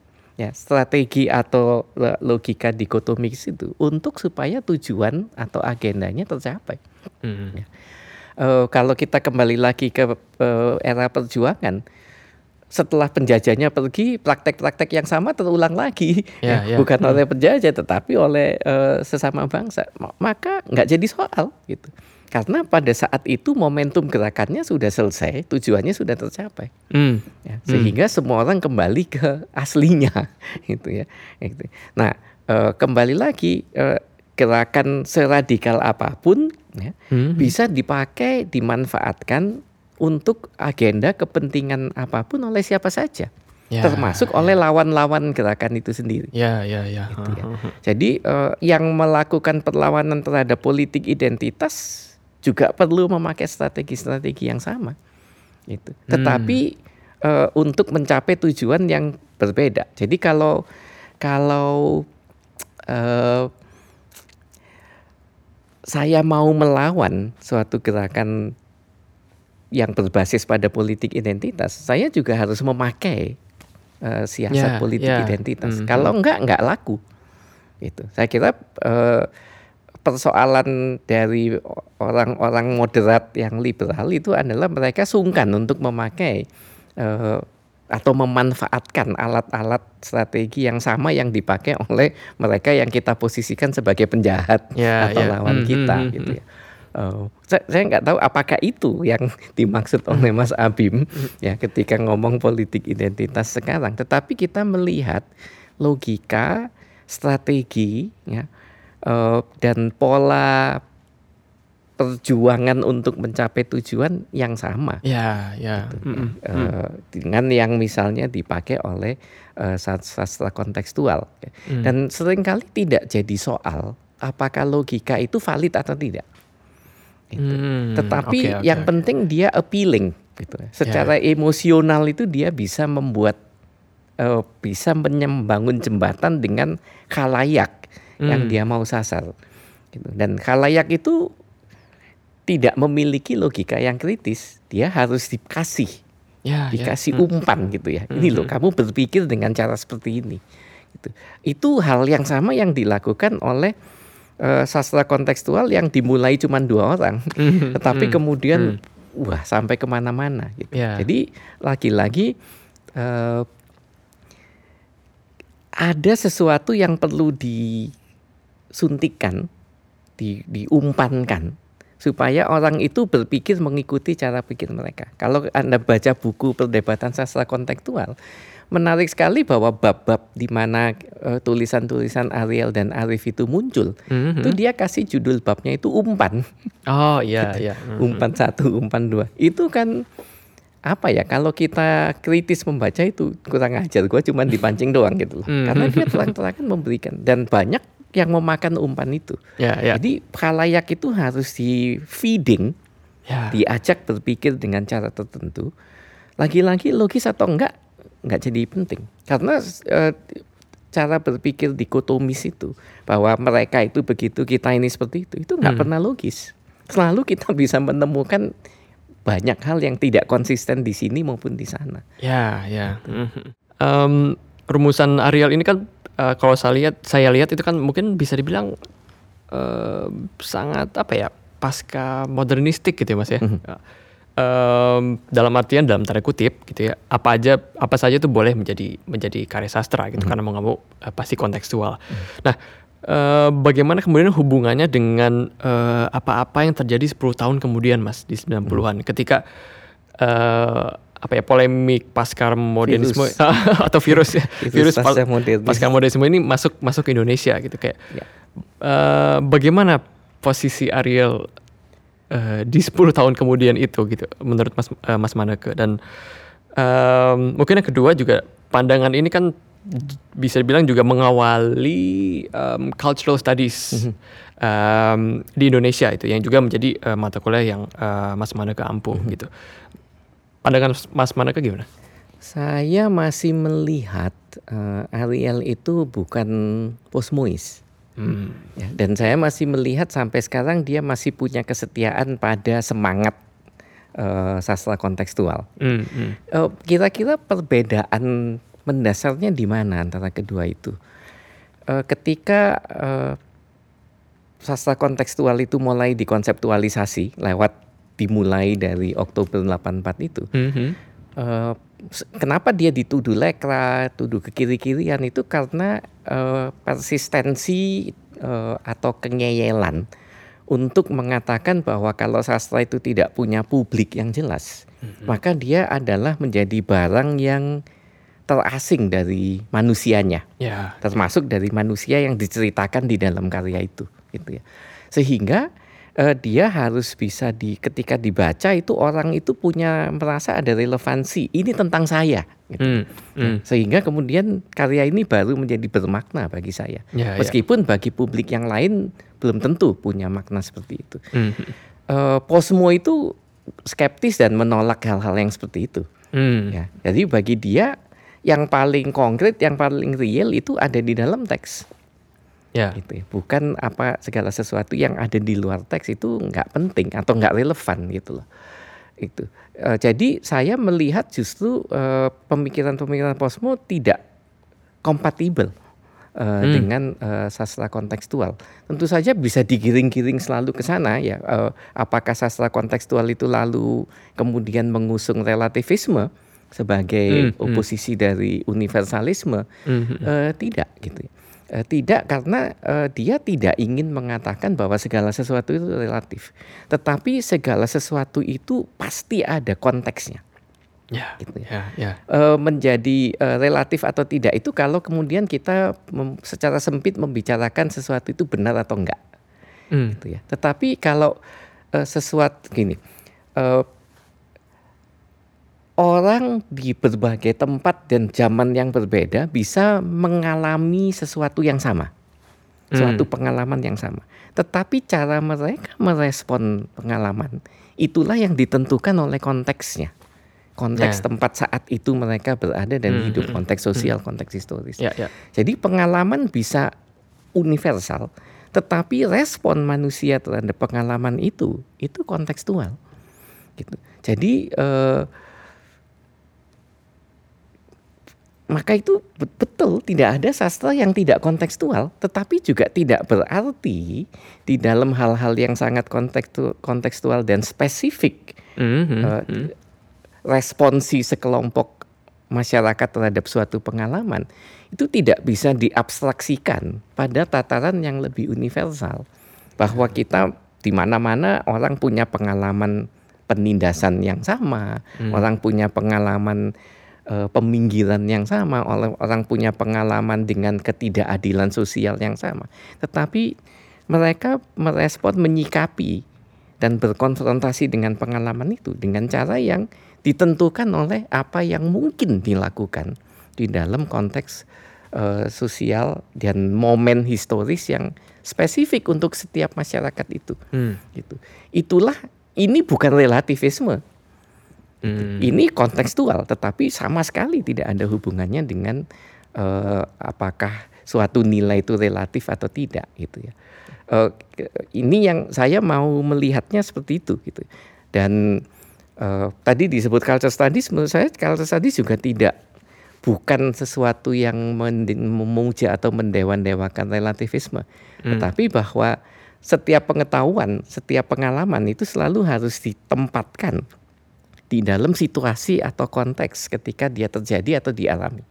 strategi atau logika dikotomis itu untuk supaya tujuan atau agendanya tercapai. Kalau kita kembali lagi ke era perjuangan, setelah penjajahnya pergi, praktek-praktek yang sama terulang lagi, bukan oleh penjajah tetapi oleh sesama bangsa. Maka nggak jadi soal gitu, karena pada saat itu momentum gerakannya sudah selesai, tujuannya sudah tercapai, sehingga semua orang kembali ke aslinya, gitu ya. Nah, kembali lagi, gerakan seradikal apapun bisa dipakai, dimanfaatkan untuk agenda kepentingan apapun oleh siapa saja, termasuk oleh lawan-lawan gerakan itu sendiri. Gitu ya. Jadi yang melakukan perlawanan terhadap politik identitas juga perlu memakai strategi-strategi yang sama. Gitu. Tetapi untuk mencapai tujuan yang berbeda. Jadi kalau saya mau melawan suatu gerakan yang berbasis pada politik identitas, saya juga harus memakai siasat politik identitas. Kalau enggak laku. Gitu. Saya kira persoalan dari orang-orang moderat yang liberal itu adalah mereka sungkan untuk memakai atau memanfaatkan alat-alat strategi yang sama yang dipakai oleh mereka yang kita posisikan sebagai penjahat atau lawan kita. Gitu ya. Saya nggak tahu apakah itu yang dimaksud oleh Mas Abim ya ketika ngomong politik identitas sekarang. Tetapi kita melihat logika, strategi dan pola perjuangan untuk mencapai tujuan yang sama. Dengan yang misalnya dipakai oleh sastra kontekstual. Dan seringkali tidak jadi soal apakah logika itu valid atau tidak. Gitu. Tetapi yang penting dia appealing gitu. Secara emosional itu dia bisa membuat bisa membangun jembatan dengan khalayak yang dia mau sasar gitu. Dan khalayak itu tidak memiliki logika yang kritis, dia harus dikasih umpan gitu ya. Ini loh, kamu berpikir dengan cara seperti ini gitu. Itu hal yang sama yang dilakukan oleh sastra kontekstual yang dimulai cuma 2 orang, tetapi kemudian sampai kemana-mana. Gitu. Jadi lagi-lagi ada sesuatu yang perlu disuntikan, diumpankan supaya orang itu berpikir mengikuti cara pikir mereka. Kalau Anda baca buku perdebatan sastra kontekstual, menarik sekali bahwa bab-bab di mana tulisan-tulisan Ariel dan Arief itu muncul, itu dia kasih judul babnya itu umpan. Umpan 1, umpan 2. Itu kan apa ya? Kalau kita kritis membaca itu kurang ajar. Gua cuma dipancing doang gitu loh. Karena dia terang-terangan memberikan dan banyak yang memakan umpan itu. Jadi khalayak itu harus di feeding, diajak berpikir dengan cara tertentu. Lagi-lagi logis atau enggak jadi penting. Karena cara berpikir dikotomis itu, bahwa mereka itu begitu, kita ini seperti itu enggak pernah logis. Selalu kita bisa menemukan banyak hal yang tidak konsisten di sini maupun di sana. Rumusan Ariel ini kan kalau saya lihat itu kan mungkin bisa dibilang sangat pasca modernistik gitu ya Mas ya. Dalam artian dalam tanda kutip gitu ya, apa saja itu boleh menjadi karya sastra gitu, karena mau nggak mau pasti kontekstual. Nah, bagaimana kemudian hubungannya dengan apa-apa yang terjadi 10 tahun kemudian Mas di 90-an ketika polemik pasca modernisme atau virus pasca modernisme ini masuk ke Indonesia gitu kayak bagaimana posisi Ariel di 10 tahun kemudian itu gitu menurut Mas Manneke. Dan mungkin yang kedua juga pandangan ini kan bisa dibilang juga mengawali cultural studies di Indonesia itu yang juga menjadi mata kuliah yang Mas Manneke ampuh gitu. Pandangan Mas Manneke gimana? Saya masih melihat Ariel itu bukan posmois. Ya, dan saya masih melihat sampai sekarang dia masih punya kesetiaan pada semangat sastra kontekstual. Kira-kira perbedaan mendasarnya di mana antara kedua itu? Ketika sastra kontekstual itu mulai dikonseptualisasi dimulai dari Oktober 84 itu. Kenapa dia dituduh lekra, tuduh ke kiri-kirian itu karena persistensi atau kenyeyelan untuk mengatakan bahwa kalau sastra itu tidak punya publik yang jelas, maka dia adalah menjadi barang yang terasing dari manusianya, termasuk dari manusia yang diceritakan di dalam karya itu, gitu ya. Sehingga dia harus bisa ketika dibaca itu orang itu punya merasa ada relevansi. Ini tentang saya. Gitu. Sehingga kemudian karya ini baru menjadi bermakna bagi saya. Meskipun bagi publik yang lain belum tentu punya makna seperti itu. Posmo itu skeptis dan menolak hal-hal yang seperti itu. Ya, jadi bagi dia yang paling konkret, yang paling real itu ada di dalam teks. Gitu ya. Bukan apa segala sesuatu yang ada di luar teks itu nggak penting atau nggak relevan gitu loh. Itu jadi saya melihat justru pemikiran-pemikiran posmo tidak kompatibel dengan sastra kontekstual. Tentu saja bisa digiring-giring selalu ke sana ya. Apakah sastra kontekstual itu lalu kemudian mengusung relativisme sebagai oposisi dari universalisme? Tidak gitu ya. Tidak, karena dia tidak ingin mengatakan bahwa segala sesuatu itu relatif. Tetapi segala sesuatu itu pasti ada konteksnya. Gitu ya. Menjadi relatif atau tidak itu kalau kemudian kita secara sempit membicarakan sesuatu itu benar atau enggak. Gitu ya. Tetapi kalau sesuatu gini, orang di berbagai tempat dan zaman yang berbeda bisa mengalami sesuatu yang sama. Suatu pengalaman yang sama. Tetapi cara mereka merespon pengalaman itulah yang ditentukan oleh konteksnya. Konteks tempat saat itu mereka berada dan hidup, konteks sosial, konteks historis. Jadi pengalaman bisa universal, tetapi respon manusia terhadap pengalaman itu kontekstual. Gitu. Jadi maka itu betul tidak ada sastra yang tidak kontekstual, tetapi juga tidak berarti di dalam hal-hal yang sangat kontekstual dan spesifik responsi sekelompok masyarakat terhadap suatu pengalaman itu tidak bisa diabstraksikan pada tataran yang lebih universal bahwa kita di mana-mana orang punya pengalaman penindasan yang sama, orang punya pengalaman peminggiran yang sama, orang punya pengalaman dengan ketidakadilan sosial yang sama. Tetapi mereka merespon, menyikapi dan berkonfrontasi dengan pengalaman itu dengan cara yang ditentukan oleh apa yang mungkin dilakukan di dalam konteks sosial dan momen historis yang spesifik untuk setiap masyarakat itu. Gitu. Itulah, ini bukan relativisme. Ini kontekstual, tetapi sama sekali tidak ada hubungannya dengan apakah suatu nilai itu relatif atau tidak, gitu ya. Ini yang saya mau melihatnya seperti itu, gitu. Dan tadi disebut culture studies, menurut saya culture studies juga bukan sesuatu yang memuja atau mendewa-dewakan relativisme, tetapi bahwa setiap pengetahuan, setiap pengalaman itu selalu harus ditempatkan di dalam situasi atau konteks ketika dia terjadi atau dialami.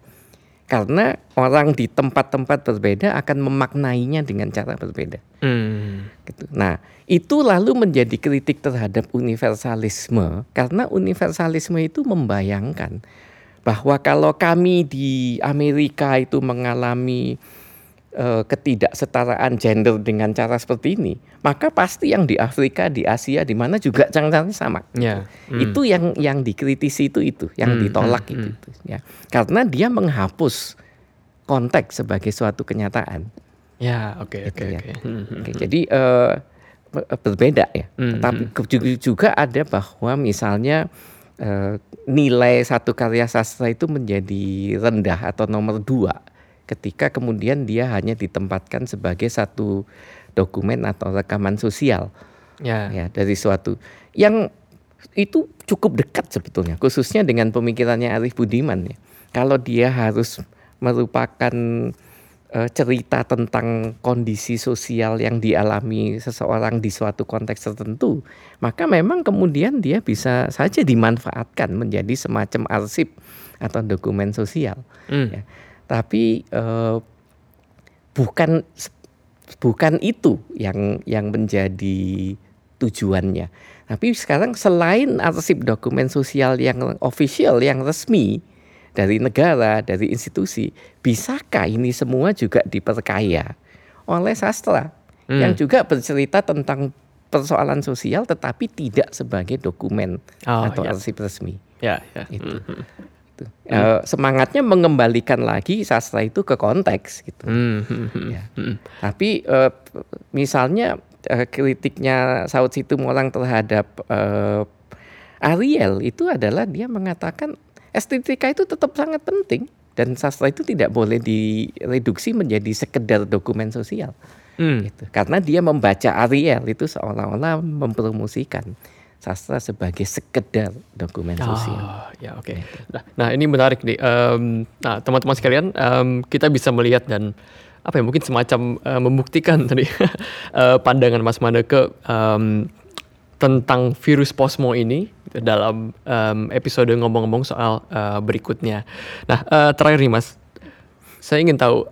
Karena orang di tempat-tempat berbeda akan memaknainya dengan cara berbeda. Gitu. Nah, itu lalu menjadi kritik terhadap universalisme. Karena universalisme itu membayangkan bahwa kalau kami di Amerika itu mengalami ketidaksetaraan gender dengan cara seperti ini, maka pasti yang di Afrika, di Asia, di mana juga caranya sama. Itu yang dikritisi itu yang ditolak itu ya. Karena dia menghapus konteks sebagai suatu kenyataan. Oke. Jadi berbeda ya. Tapi juga ada bahwa misalnya nilai satu karya sastra itu menjadi rendah atau nomor dua ketika kemudian dia hanya ditempatkan sebagai satu dokumen atau rekaman sosial ya dari suatu yang itu cukup dekat sebetulnya, khususnya dengan pemikirannya Arief Budiman ya. Kalau dia harus merupakan cerita tentang kondisi sosial yang dialami seseorang di suatu konteks tertentu, maka memang kemudian dia bisa saja dimanfaatkan menjadi semacam arsip atau dokumen sosial. Ya. Tapi bukan itu yang menjadi tujuannya. Tapi sekarang selain arsip dokumen sosial yang official, yang resmi, dari negara, dari institusi, bisakah ini semua juga diperkaya oleh sastra yang juga bercerita tentang persoalan sosial tetapi tidak sebagai dokumen atau arsip resmi. Itu. Gitu. Semangatnya mengembalikan lagi sastra itu ke konteks gitu. Tapi misalnya kritiknya Saud Situmorang terhadap Ariel itu adalah dia mengatakan estetika itu tetap sangat penting dan sastra itu tidak boleh direduksi menjadi sekedar dokumen sosial. Gitu. Karena dia membaca Ariel itu seolah-olah mempromosikan sastra sebagai sekedar dokumen sosial. Gitu. Nah, ini menarik nih. Nah, teman-teman sekalian, kita bisa melihat dan apa ya, mungkin semacam membuktikan tadi pandangan Mas Manneke tentang virus posmo ini dalam episode ngomong-ngomong soal berikutnya. Nah, terakhir nih Mas, saya ingin tahu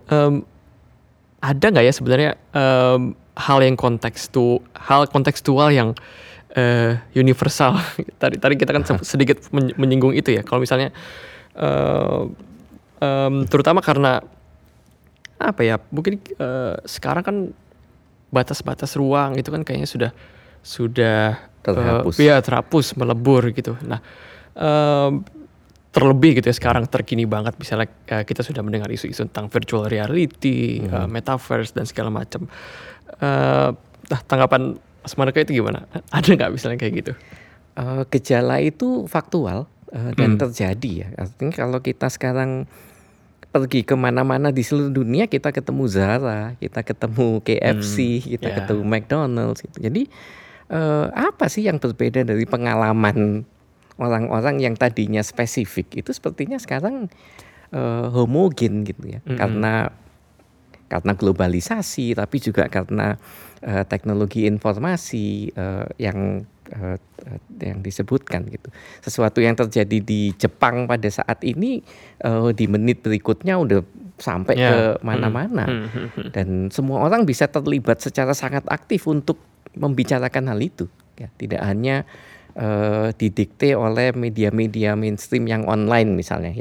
ada nggak ya sebenarnya hal kontekstual yang universal. Tadi kita kan sedikit menyinggung itu ya. Kalau misalnya terutama karena apa ya? Mungkin sekarang kan batas-batas ruang itu kan kayaknya sudah terhapus, melebur gitu. Nah, terlebih gitu ya sekarang terkini banget. Misalnya kita sudah mendengar isu-isu tentang virtual reality, metaverse dan segala macam. Tanggapan Mas Manneke itu gimana? Ada nggak misalnya kayak gitu? Gejala itu faktual dan terjadi ya. Artinya kalau kita sekarang pergi kemana-mana di seluruh dunia, kita ketemu Zara, kita ketemu KFC, kita ketemu McDonald's gitu. Jadi apa sih yang berbeda dari pengalaman orang-orang yang tadinya spesifik itu sepertinya sekarang homogen gitu ya. Karena globalisasi, tapi juga karena teknologi informasi yang disebutkan gitu. Sesuatu yang terjadi di Jepang pada saat ini di menit berikutnya udah sampai ke mana-mana. Dan semua orang bisa terlibat secara sangat aktif untuk membicarakan hal itu ya, tidak hanya didikte oleh media-media mainstream yang online misalnya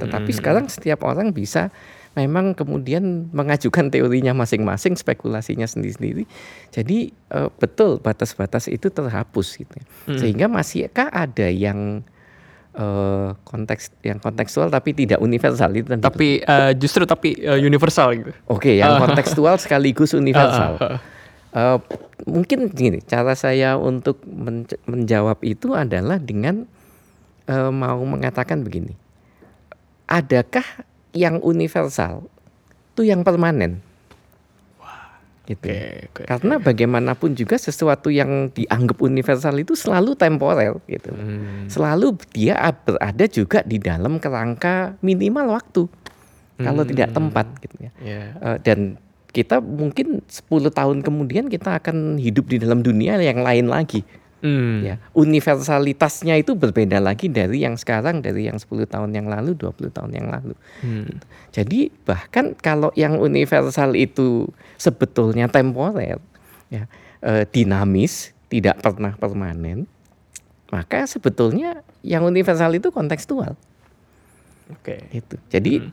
tetapi sekarang setiap orang bisa memang kemudian mengajukan teorinya masing-masing, spekulasinya sendiri-sendiri. Jadi betul batas-batas itu terhapus gitu. Sehingga masihkah ada yang kontekstual tapi tidak universal itu. Tapi universal gitu. Oke, yang kontekstual sekaligus universal. Mungkin gini, cara saya untuk menjawab itu adalah dengan mau mengatakan begini, adakah yang universal itu yang permanen? Gitu. Okay. Karena bagaimanapun juga sesuatu yang dianggap universal itu selalu temporel gitu. Selalu dia berada juga di dalam kerangka minimal waktu, kalau tidak tempat gitu ya. Dan kita mungkin 10 tahun kemudian kita akan hidup di dalam dunia yang lain lagi. Ya, universalitasnya itu berbeda lagi dari yang sekarang, dari yang 10 tahun yang lalu, 20 tahun yang lalu. Gitu. Jadi bahkan kalau yang universal itu sebetulnya temporer, ya, dinamis, tidak pernah permanen, maka sebetulnya yang universal itu kontekstual. Gitu. Jadi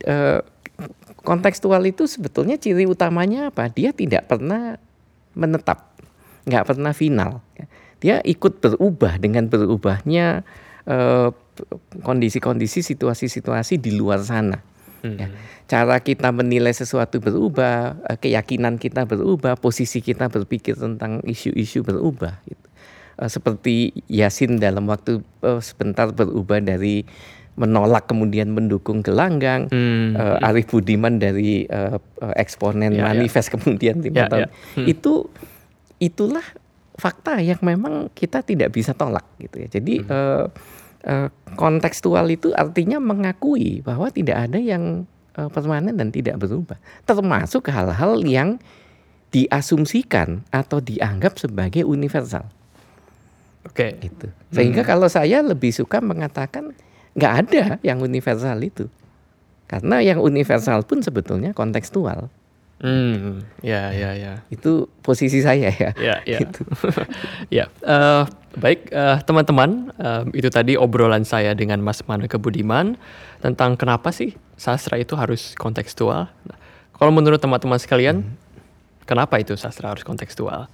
kontekstual itu sebetulnya ciri utamanya apa? Dia tidak pernah menetap, nggak pernah final. Dia ikut berubah dengan berubahnya kondisi-kondisi, situasi-situasi di luar sana. Ya. Cara kita menilai sesuatu berubah, keyakinan kita berubah, posisi kita berpikir tentang isu-isu berubah. Gitu. seperti Jassin dalam waktu sebentar berubah dari menolak kemudian mendukung gelanggang, Arief Budiman dari eksponen manifest kemudian 5 tahun. Itulah fakta yang memang kita tidak bisa tolak gitu ya. Jadi kontekstual itu artinya mengakui bahwa tidak ada yang permanen dan tidak berubah, termasuk hal-hal yang diasumsikan atau dianggap sebagai universal. Oke. Gitu. Sehingga kalau saya lebih suka mengatakan nggak ada yang universal itu, karena yang universal pun sebetulnya kontekstual. Itu posisi saya ya. Gitu. Baik teman-teman, itu tadi obrolan saya dengan Mas Manneke Budiman tentang kenapa sih sastra itu harus kontekstual. Nah, kalau menurut teman-teman sekalian, kenapa itu sastra harus kontekstual?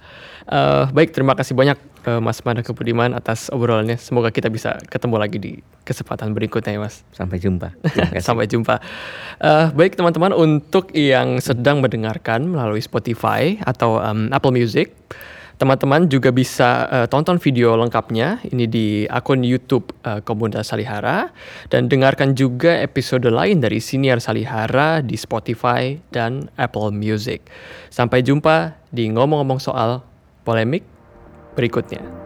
Baik, terima kasih banyak Mas Manneke Budiman atas obrolannya. Semoga kita bisa ketemu lagi di kesempatan berikutnya ya Mas. Sampai jumpa. Sampai jumpa. Baik teman-teman, untuk yang sedang mendengarkan melalui Spotify atau Apple Music, teman-teman juga bisa tonton video lengkapnya ini di akun YouTube Komunitas Salihara, dan dengarkan juga episode lain dari Siniar Salihara di Spotify dan Apple Music. Sampai jumpa di ngomong-ngomong soal polemik berikutnya.